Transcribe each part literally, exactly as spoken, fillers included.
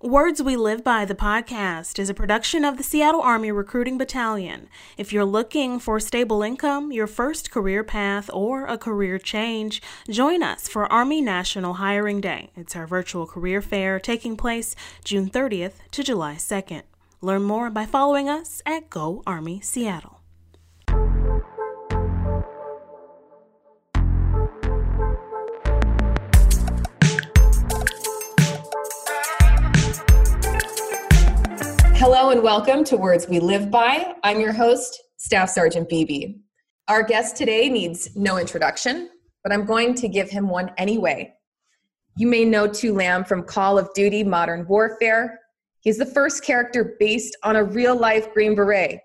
Words We Live By, the podcast, is a production of the Seattle Army Recruiting Battalion. If you're looking for stable income, your first career path, or a career change, join us for Army National Hiring Day. It's our virtual career fair taking place June thirtieth to July second. Learn more by following us at Go Army Seattle. Hello and welcome to Words We Live By. I'm your host, Staff Sergeant Beebe. Our guest today needs no introduction, but I'm going to give him one anyway. You may know Tu Lam from Call of Duty Modern Warfare. He's the first character based on a real-life Green Beret.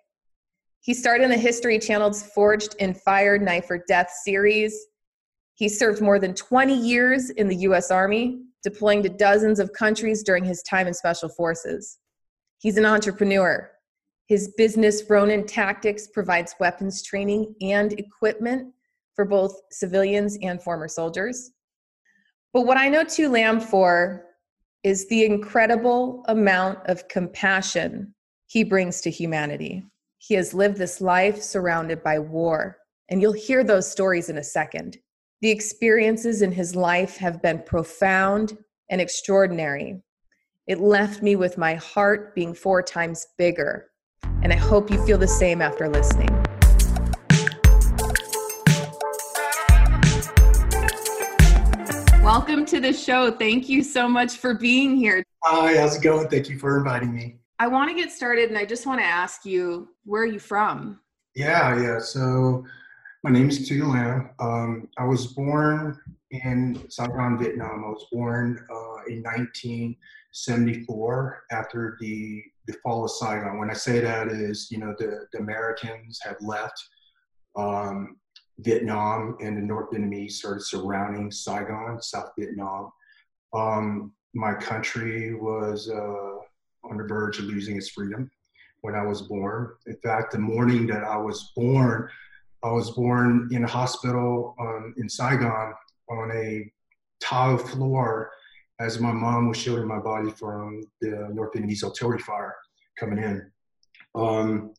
He starred in the History Channel's Forged in Fire: Knife or Death series. He served more than twenty years in the U S Army, deploying to dozens of countries during his time in Special Forces. He's an entrepreneur. His business, Ronin Tactics, provides weapons training and equipment for both civilians and former soldiers. But what I know Tu Lam for is the incredible amount of compassion he brings to humanity. He has lived this life surrounded by war, and you'll hear those stories in a second. The experiences in his life have been profound and extraordinary. It left me with my heart being four times bigger, and I hope you feel the same after listening. Welcome to the show. Thank you so much for being here. Hi, how's it going? Thank you for inviting me. I want to get started, and I just want to ask you, where are you from? Yeah, yeah. So my name is Tu Lam. Um, I was born in Saigon, Vietnam. I was born uh, in nineteen seventy-four after the, the fall of Saigon. When I say that is, you know, the, the Americans had left um, Vietnam and the North Vietnamese started surrounding Saigon, South Vietnam. Um, my country was uh, on the verge of losing its freedom when I was born. In fact, the morning that I was born, I was born in a hospital um, in Saigon on a tile floor as my mom was shielding my body from the North Vietnamese artillery fire coming in. Um,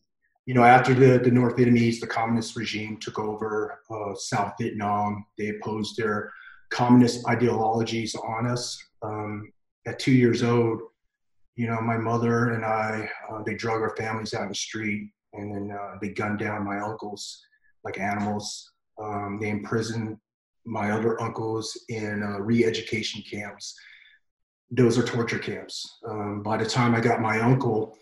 you know, after the, the North Vietnamese, the communist regime took over uh, South Vietnam. They imposed their communist ideologies on us. Um, at two years old, you know, my mother and I, uh, they drug our families out in the street, and then uh, they gunned down my uncles like animals. Um, they imprisoned my other uncles in uh, re-education camps. Those are torture camps. Um, by the time I got my uncle,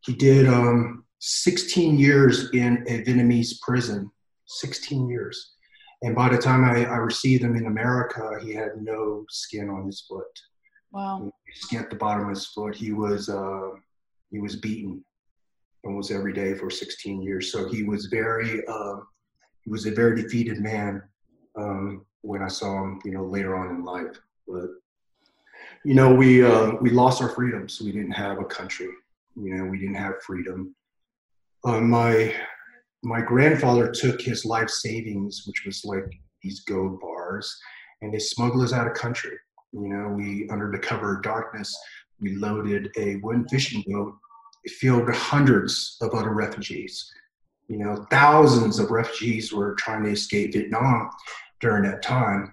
he did um, sixteen years in a Vietnamese prison, sixteen years. And by the time I, I received him in America, he had no skin on his foot. Wow. Skin at the bottom of his foot. He was, uh, he was beaten almost every day for sixteen years. So he was very, uh, he was a very defeated man um, when I saw him, you know, later on in life. But you know, we uh, we lost our freedoms. We didn't have a country. You know, we didn't have freedom. Uh, my my grandfather took his life savings, which was like these gold bars, and they smuggled us out of country. You know, we, under the cover of darkness, we loaded a wooden fishing boat. It filled hundreds of other refugees. You know, thousands of refugees were trying to escape Vietnam during that time.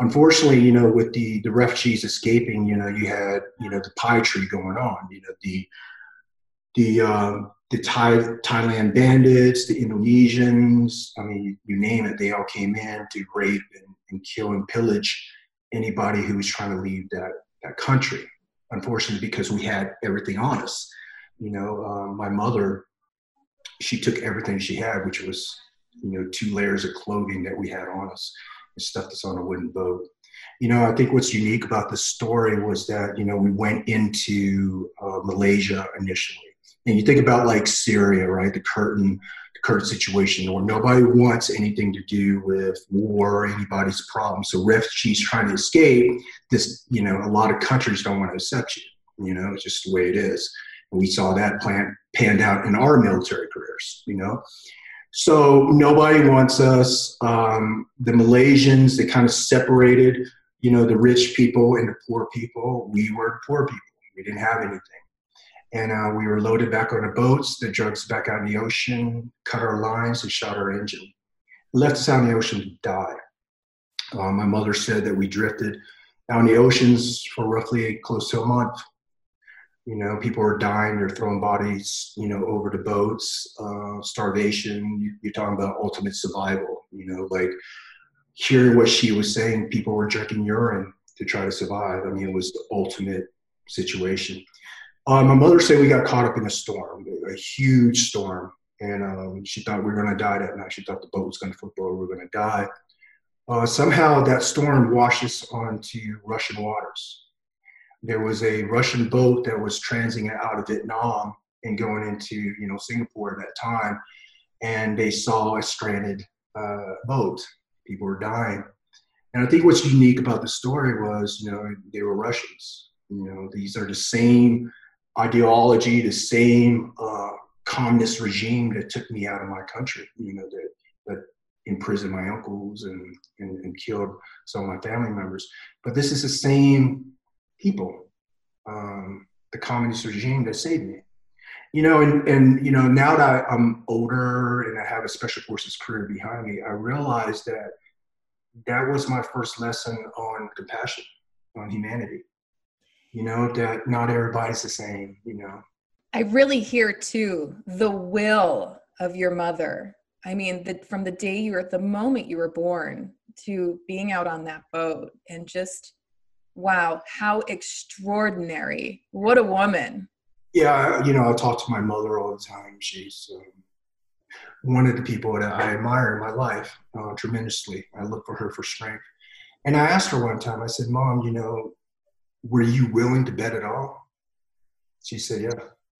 Unfortunately, you know, with the, the refugees escaping, you know, you had, you know, the pie tree going on. You know, the the um, the Thai, Thailand bandits, the Indonesians, I mean, you name it, they all came in to rape and, and kill and pillage anybody who was trying to leave that, that country, unfortunately, because we had everything on us. You know, uh, my mother, she took everything she had, which was, you know, two layers of clothing that we had on us and stuffed us on a wooden boat. You know, I think what's unique about this story was that, you know, we went into uh, Malaysia initially. And you think about like Syria, right? The curtain, the current situation where nobody wants anything to do with war or anybody's problem. So refugees trying to escape this, you know, a lot of countries don't want to accept you, you know, it's just the way it is. We saw that plan panned out in our military careers, you know. So nobody wants us. Um, the Malaysians, they kind of separated, you know, the rich people and the poor people. We were the poor people. We didn't have anything. And uh, we were loaded back on the boats, the drugs back out in the ocean, cut our lines, and shot our engine. Left us out in the ocean to die. Uh, my mother said that we drifted out in the oceans for roughly close to a month. You know, people are dying, they're throwing bodies, you know, over the boats, uh, starvation. You're talking about ultimate survival, you know, like hearing what she was saying, people were drinking urine to try to survive. I mean, it was the ultimate situation. Uh, my mother said we got caught up in a storm, a huge storm. And um, she thought we were going to die that night. She thought the boat was going to flip over, we were going to die. Uh, somehow that storm washed us onto Russian waters. There was a Russian boat that was transiting out of Vietnam and going into, you know, Singapore at that time. And they saw a stranded uh, boat. People were dying. And I think what's unique about the story was, you know, they were Russians. You know, these are the same ideology, the same uh, communist regime that took me out of my country, you know, that, that imprisoned my uncles and, and, and killed some of my family members. But this is the same people, um, the communist regime that saved me. You know, and, and you know, now that I'm older and I have a special forces career behind me, I realized that that was my first lesson on compassion, on humanity. You know, that not everybody's the same, you know. I really hear, too, the will of your mother. I mean, the, from the day you were, the moment you were born to being out on that boat and just, wow, how extraordinary. What a woman. Yeah, you know, I talk to my mother all the time. She's um, one of the people that I admire in my life uh, tremendously. I look for her for strength. And I asked her one time, I said, Mom, you know, were you willing to bet at all? She said, yeah,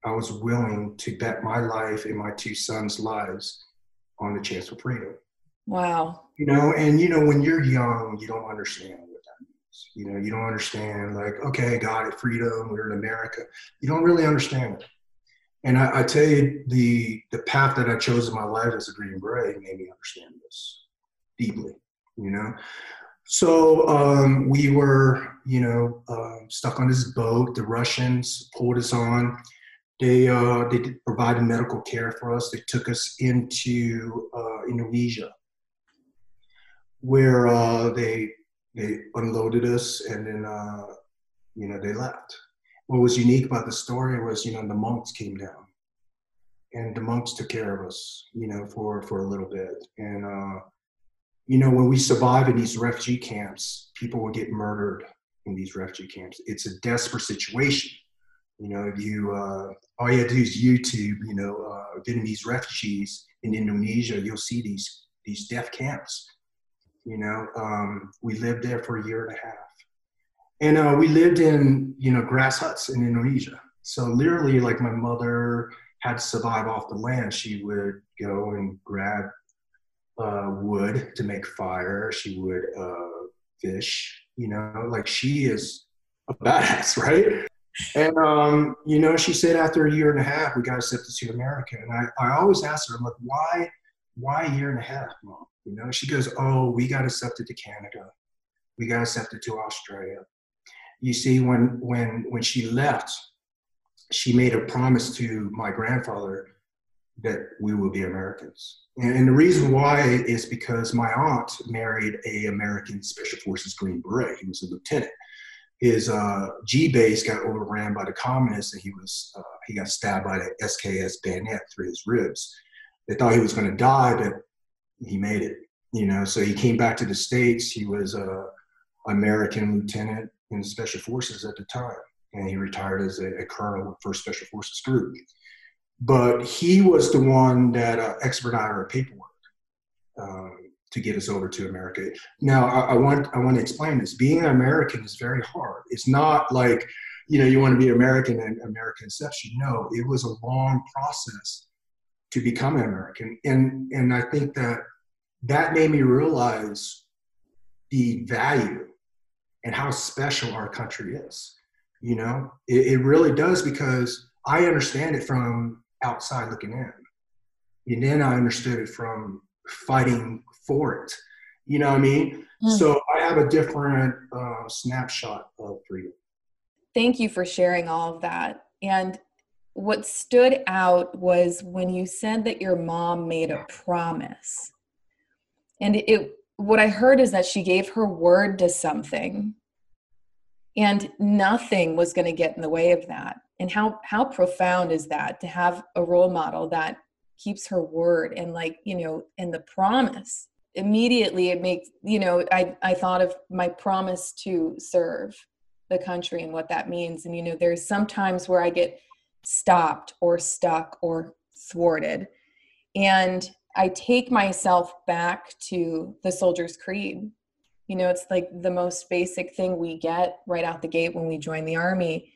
I was willing to bet my life and my two sons' lives on the chance for freedom. Wow. You know, and you know, when you're young, you don't understand what that means. You know, you don't understand like, okay, got it, freedom, we're in America. You don't really understand it. And I, I tell you, the, the path that I chose in my life as a Green Beret made me understand this deeply, you know? So um, we were, you know, uh, stuck on this boat. The Russians pulled us on. They uh, they provided medical care for us. They took us into uh, Indonesia, where uh, they they unloaded us, and then uh, you know, they left. What was unique about the story was, you know, the monks came down, and the monks took care of us, you know, for for a little bit, and. Uh, You know, when we survive in these refugee camps, people will get murdered in these refugee camps. It's a desperate situation. You know, if you, uh, all you have to do is YouTube, you know, uh, Vietnamese refugees in Indonesia, you'll see these, these death camps. You know, um, we lived there for a year and a half. And uh, we lived in, you know, grass huts in Indonesia. So literally, like, my mother had to survive off the land. She would go and grab Uh, wood to make fire. She would uh, fish, you know, like, she is a badass, right? And, um, you know, she said after a year and a half, we got accepted to America. And I, I always ask her, I'm like, why, why a year and a half, Mom? You know, she goes, oh, we got accepted to Canada. We got accepted to Australia. You see, when, when, when she left, she made a promise to my grandfather that we will be Americans. And the reason why is because my aunt married a American Special Forces Green Beret. He was a lieutenant. His uh, G base got overran by the communists, and he was uh, he got stabbed by the S K S bayonet through his ribs. They thought he was going to die, but he made it. You know, so he came back to the States. He was a American lieutenant in the Special Forces at the time, and he retired as a, a colonel with First Special Forces Group. But he was the one that uh, expedited our paperwork um, to get us over to America. Now, I, I want I want to explain this. Being an American is very hard. It's not like, you know, you want to be American and American inception. No, it was a long process to become an American. And, and I think that that made me realize the value and how special our country is. You know, it, it really does, because I understand it from outside looking in, and then I understood it from fighting for it, you know what I mean? Mm. So I have a different uh, snapshot of freedom. Thank you for sharing all of that. And what stood out was when you said that your mom made a promise. And it, what I heard is that she gave her word to something, and nothing was going to get in the way of that. And how, how profound is that, to have a role model that keeps her word and, like, you know, and the promise. Immediately it makes, you know, I, I thought of my promise to serve the country and what that means. And, you know, there's sometimes where I get stopped or stuck or thwarted, and I take myself back to the soldier's creed. You know, it's like the most basic thing we get right out the gate when we join the army.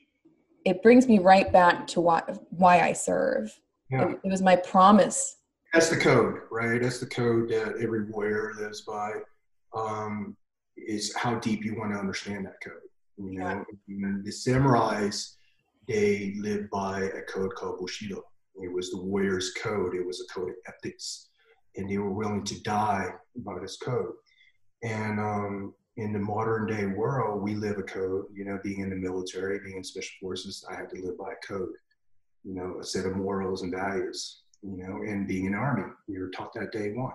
It brings me right back to why, why I serve. Yeah. It, it was my promise. That's the code, right? That's the code that every warrior lives by, um, is how deep you want to understand that code. You know, yeah. The samurais, they lived by a code called Bushido. It was the warrior's code. It was a code of ethics, and they were willing to die by this code. And um, in the modern day world, we live a code, you know, being in the military, being in special forces, I had to live by a code, you know, a set of morals and values, you know, and being in the army, we were taught that day one.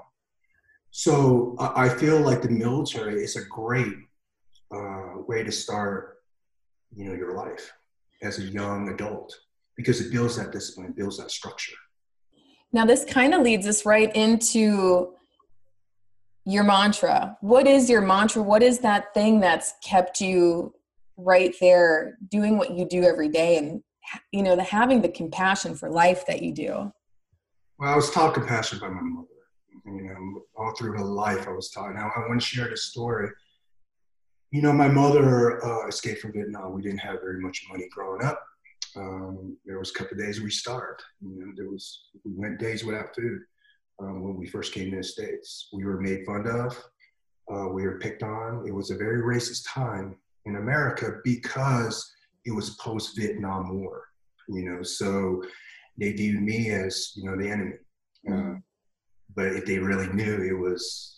So I feel like the military is a great uh, way to start, you know, your life as a young adult, because it builds that discipline, builds that structure. Now this kind of leads us right into your mantra. What is your mantra? What is that thing that's kept you right there doing what you do every day, and, you know, the having the compassion for life that you do? Well, I was taught compassion by my mother, you know, all through her life I was taught. Now I want to share this story. You know, my mother uh, escaped from Vietnam. We didn't have very much money growing up. Um, there was a couple of days we starved. You know, there was, we went days without food um, when we first came to the States. We were made fun of. Uh, we were picked on. It was a very racist time in America because it was post-Vietnam War, you know. So they viewed me as, you know, the enemy. Mm-hmm. Uh, but if they really knew, it was,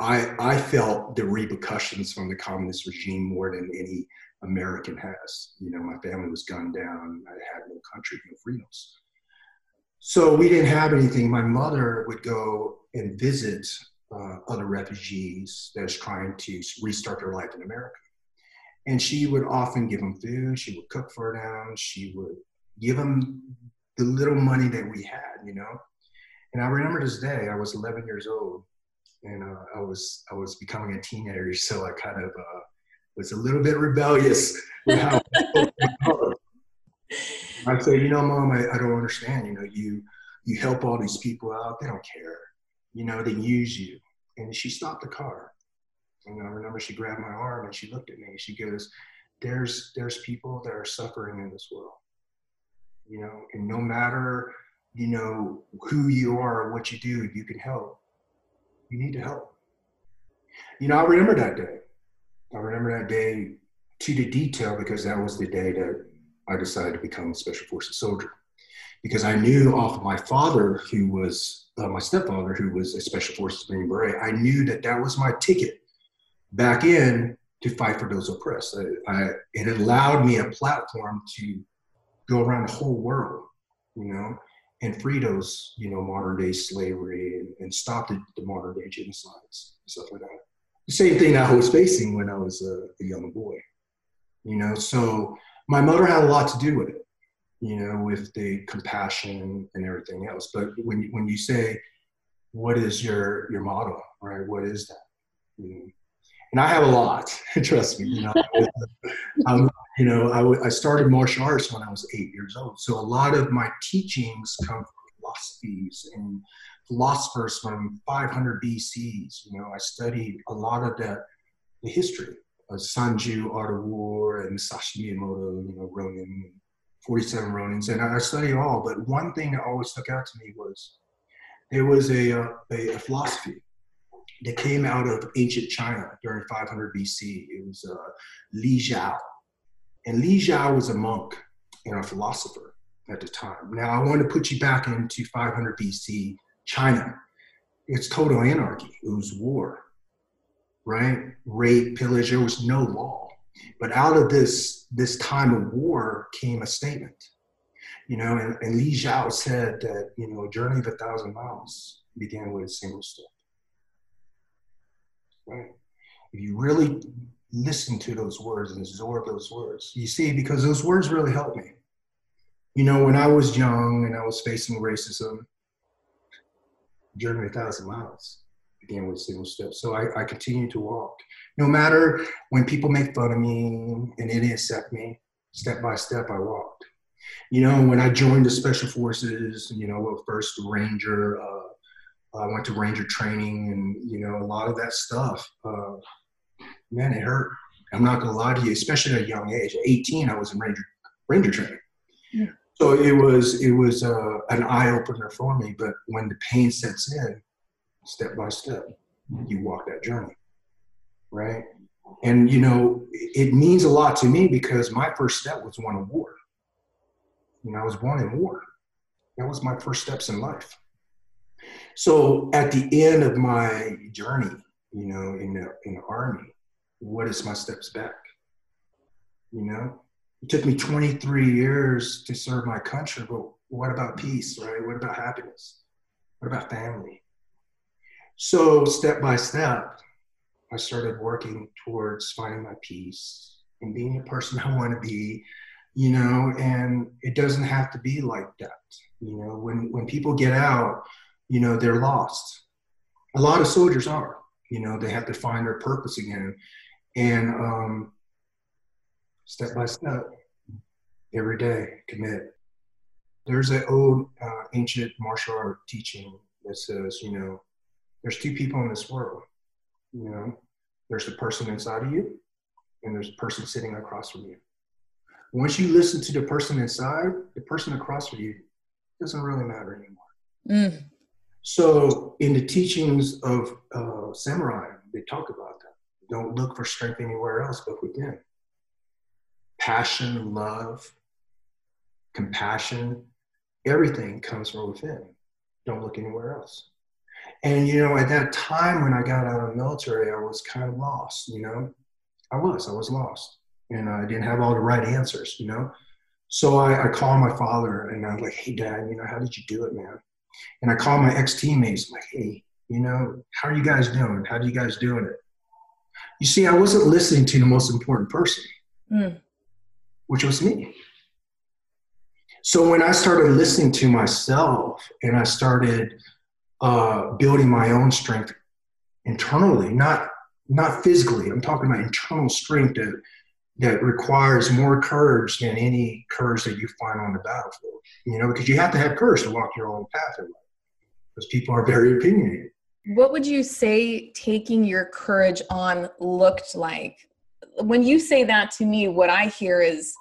I, I felt the repercussions from the communist regime more than any American has. You know, my family was gunned down. I had no country, no freedoms. So we didn't have anything. My mother would go and visit uh, other refugees that's trying to restart their life in America. And she would often give them food. She would cook for them. She would give them the little money that we had, you know. And I remember this day, I was eleven years old, and uh, I was I was becoming a teenager, so I kind of uh, was a little bit rebellious. With how I said, you know, Mom, I, I don't understand. You know, you you help all these people out. They don't care. You know, they use you. And she stopped the car. And I remember she grabbed my arm and she looked at me. And she goes, there's, there's people that are suffering in this world. You know, and no matter, you know, who you are or what you do, you can help. You need to help. You know, I remember that day. I remember that day to the detail, because that was the day that I decided to become a Special Forces soldier. Because I knew off of my father, who was, uh, my stepfather, who was a Special Forces Green Beret, I knew that that was my ticket back in to fight for those oppressed. I, I, it allowed me a platform to go around the whole world, you know, and free those, you know, modern day slavery and, and stop the, the modern day genocides and stuff like that. The same thing I was facing when I was a, a young boy, you know. So my mother had a lot to do with it, you know, with the compassion and everything else. But when when you say, what is your your model, right? What is that? You know? And I have a lot. Trust me, you know. I'm, you know, I, I started martial arts when I was eight years old. So a lot of my teachings come from philosophies and philosophers from five hundred B C's. You know, I studied a lot of the, the history of Sun Tzu, Art of War, and Musashi Miyamoto, you know, Ronin, forty-seven Ronins, and I studied all. But one thing that always stuck out to me was there was a, a, a philosophy that came out of ancient China during five hundred B C. It was uh, Li Zhao. And Li Zhao was a monk and a philosopher at the time. Now, I want to put you back into five hundred B C China. It's total anarchy. It was war, right? Rape, pillage. There was no law. But out of this, this time of war came a statement, you know, and, and Li Zhao said that, you know, a journey of a thousand miles began with a single step. Right? If you really listen to those words and absorb those words, you see, because those words really helped me. You know, when I was young and I was facing racism, journey a thousand miles began with a single step. So I, I continued to walk. No matter when people make fun of me and they didn't accept me, step by step I walked. You know, when I joined the Special Forces, you know, first Ranger, uh, I went to Ranger training and, you know, a lot of that stuff, uh, man, it hurt. I'm not going to lie to you, especially at a young age. At eighteen, I was in Ranger, Ranger training. Yeah. So it was it was uh, an eye-opener for me, but when the pain sets in, step by step, you walk that journey, right? And, you know, it means a lot to me because my first step was one of war. You know, I was born in war. That was my first steps in life. So at the end of my journey, you know, in the, in the Army, what is my steps back, you know? It took me twenty-three years to serve my country, but what about peace, right? What about happiness? What about family? So step by step, I started working towards finding my peace and being the person I want to be, you know, and it doesn't have to be like that. You know, when, when people get out, you know, they're lost. A lot of soldiers are, you know, they have to find their purpose again. And, um, step by step, every day, commit. There's an old uh, ancient martial art teaching that says, you know, there's two people in this world. You know, there's the person inside of you, and there's the person sitting across from you. Once you listen to the person inside, the person across from you doesn't really matter anymore. Mm. So in the teachings of uh, samurai, they talk about that. Don't look for strength anywhere else but within. Passion, love, compassion, everything comes from within. Don't look anywhere else. And, you know, at that time when I got out of the military, I was kind of lost, you know. I was, I was lost. And I didn't have all the right answers, you know. So I, I called my father and I was like, hey, Dad, you know, how did you do it, man? And I called my ex-teammates, like, hey, you know, how are you guys doing? How are you guys doing it? You see, I wasn't listening to the most important person. Mm. Which was me. So when I started listening to myself and I started uh, building my own strength internally, not not physically, I'm talking about internal strength that, that requires more courage than any courage that you find on the battlefield, you know, because you have to have courage to walk your own path in life, because people are very opinionated. What would you say taking your courage on looked like? When you say that to me, what I hear is,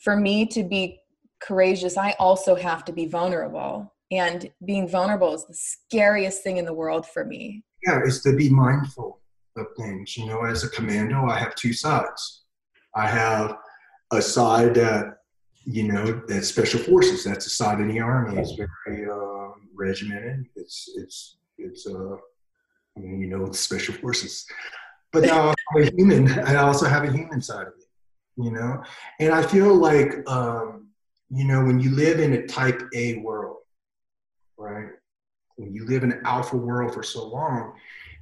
for me to be courageous, I also have to be vulnerable. And being vulnerable is the scariest thing in the world for me. Yeah, it's to be mindful of things. You know, as a commando, I have two sides. I have a side that, you know, that's Special Forces. That's the side of the Army. It's very uh, regimented. It's, it's, it's, uh, I mean, you know, it's Special Forces. But now I'm a human, I also have a human side of it, you know? And I feel like, um, you know, when you live in a type A world, right? When you live in an alpha world for so long,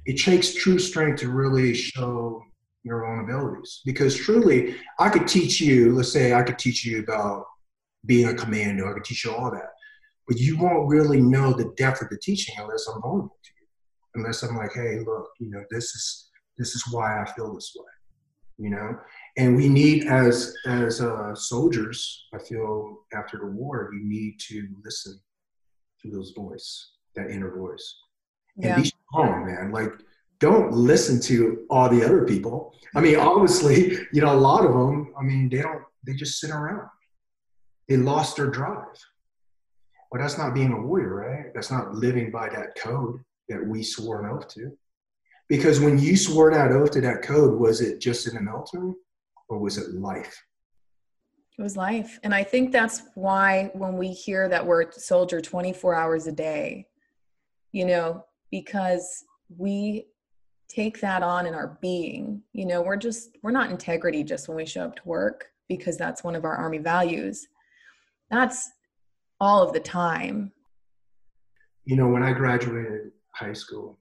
it takes true strength to really show your own abilities. Because truly, I could teach you, let's say I could teach you about being a commando, I could teach you all that, but you won't really know the depth of the teaching unless I'm vulnerable to you. Unless I'm like, hey, look, you know, this is, This is why I feel this way, you know? And we need, as as uh, soldiers, I feel after the war, you need to listen to those voice, that inner voice. Yeah. And be strong, man. Like, don't listen to all the other people. I mean, obviously, you know, a lot of them, I mean, they don't, they just sit around. They lost their drive. Well, that's not being a warrior, right? That's not living by that code that we swore an oath to. Because when you swore that oath to that code, was it just in the military or was it life? It was life. And I think that's why when we hear that we're soldier twenty-four hours a day, you know, because we take that on in our being. You know, we're just, we're not integrity just when we show up to work, because that's one of our Army values. That's all of the time. You know, when I graduated high school,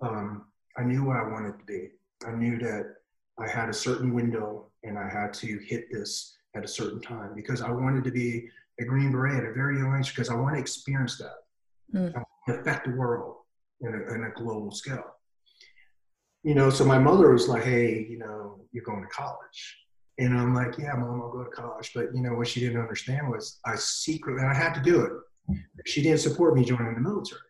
um, I knew what I wanted to be. I knew that I had a certain window and I had to hit this at a certain time, because I wanted to be a Green Beret at a very young age, because I want to experience that. Mm. I want to affect the world in a, in a global scale. You know, so my mother was like, hey, you know, you're going to college. And I'm like, yeah, Mom, I'll go to college. But, you know, what she didn't understand was I secretly, and I had to do it. She didn't support me joining the military.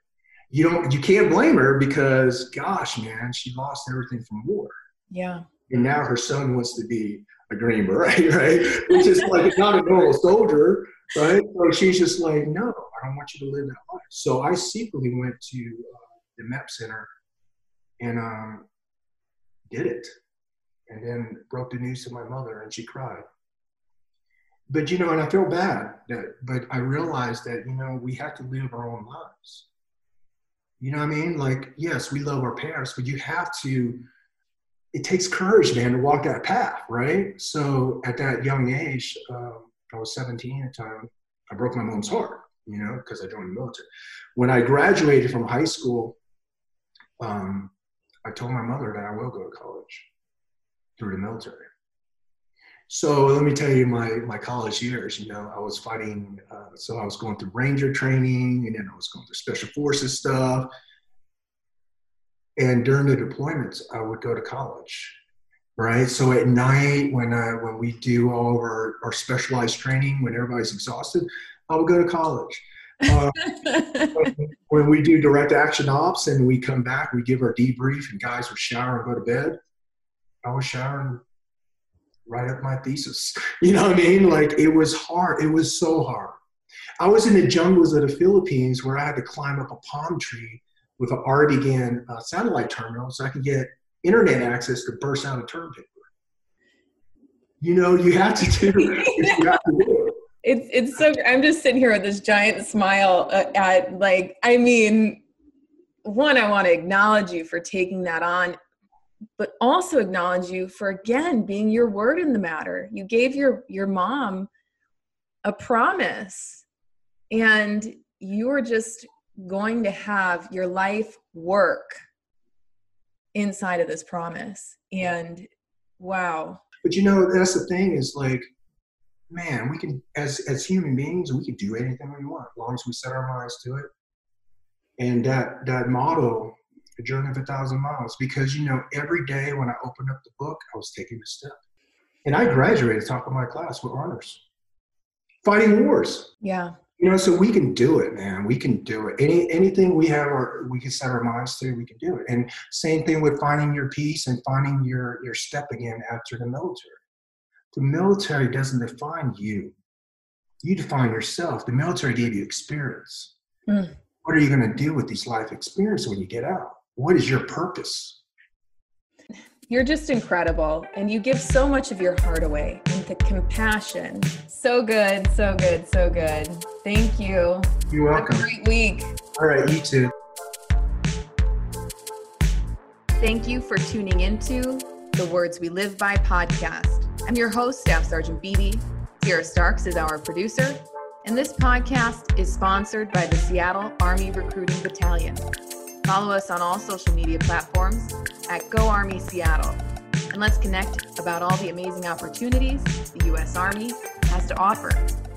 You don't, you can't blame her, because, gosh, man, she lost everything from war. Yeah. And now her son wants to be a Green Beret, right? Which is like, not a normal soldier, right? So she's just like, no, I don't want you to live that life. So I secretly went to uh, the M E P Center and um, did it. And then broke the news to my mother, and she cried. But, you know, and I feel bad that, but I realized that, you know, we have to live our own lives. You know what I mean? Like, yes, we love our parents, but you have to, it takes courage, man, to walk that path, right? So at that young age, um, I was seventeen at the time, I broke my mom's heart, you know, because I joined the military. When I graduated from high school, um, I told my mother that I will go to college through the military. So let me tell you my, my college years, you know, I was fighting, uh, so I was going through Ranger training, and then I was going through Special Forces stuff. And during the deployments, I would go to college, right? So at night, when I, when we do all of our, our specialized training, when everybody's exhausted, I would go to college. Uh, when we do direct action ops and we come back, we give our debrief and guys would shower and go to bed. I was showering, write up my thesis. You know what I mean? Like, it was hard. It was so hard. I was in the jungles of the Philippines where I had to climb up a palm tree with an Artigan uh, satellite terminal so I could get internet access to burst out a term paper. You know, you have to do it. You have to do it. It's, it's so, I'm just sitting here with this giant smile at, at like, I mean, one, I want to acknowledge you for taking that on, but also acknowledge you for, again, being your word in the matter. You gave your, your mom a promise, and you are just going to have your life work inside of this promise. And wow. But you know, that's the thing is like, man, we can, as, as human beings, we can do anything we want, as long as we set our minds to it. And that, that motto, a journey of a thousand miles, because, you know, every day when I opened up the book, I was taking a step. And I graduated top of my class with honors, fighting wars. Yeah. You know, so we can do it, man. We can do it. Any Anything we have, or we can set our minds to, we can do it. And same thing with finding your peace and finding your, your step again after the military. The military doesn't define you. You define yourself. The military gave you experience. Mm. What are you going to do with these life experiences when you get out? What is your purpose? You're just incredible, and you give so much of your heart away and the compassion. So good, so good, so good. Thank you. You're welcome. Have a great week. All right, you too. Thank you for tuning into the Words We Live By podcast. I'm your host, Staff Sergeant Beebe. Sierra Starks is our producer, and this podcast is sponsored by the Seattle Army Recruiting Battalion. Follow us on all social media platforms at Go Army Seattle. And let's connect about all the amazing opportunities the U S Army has to offer.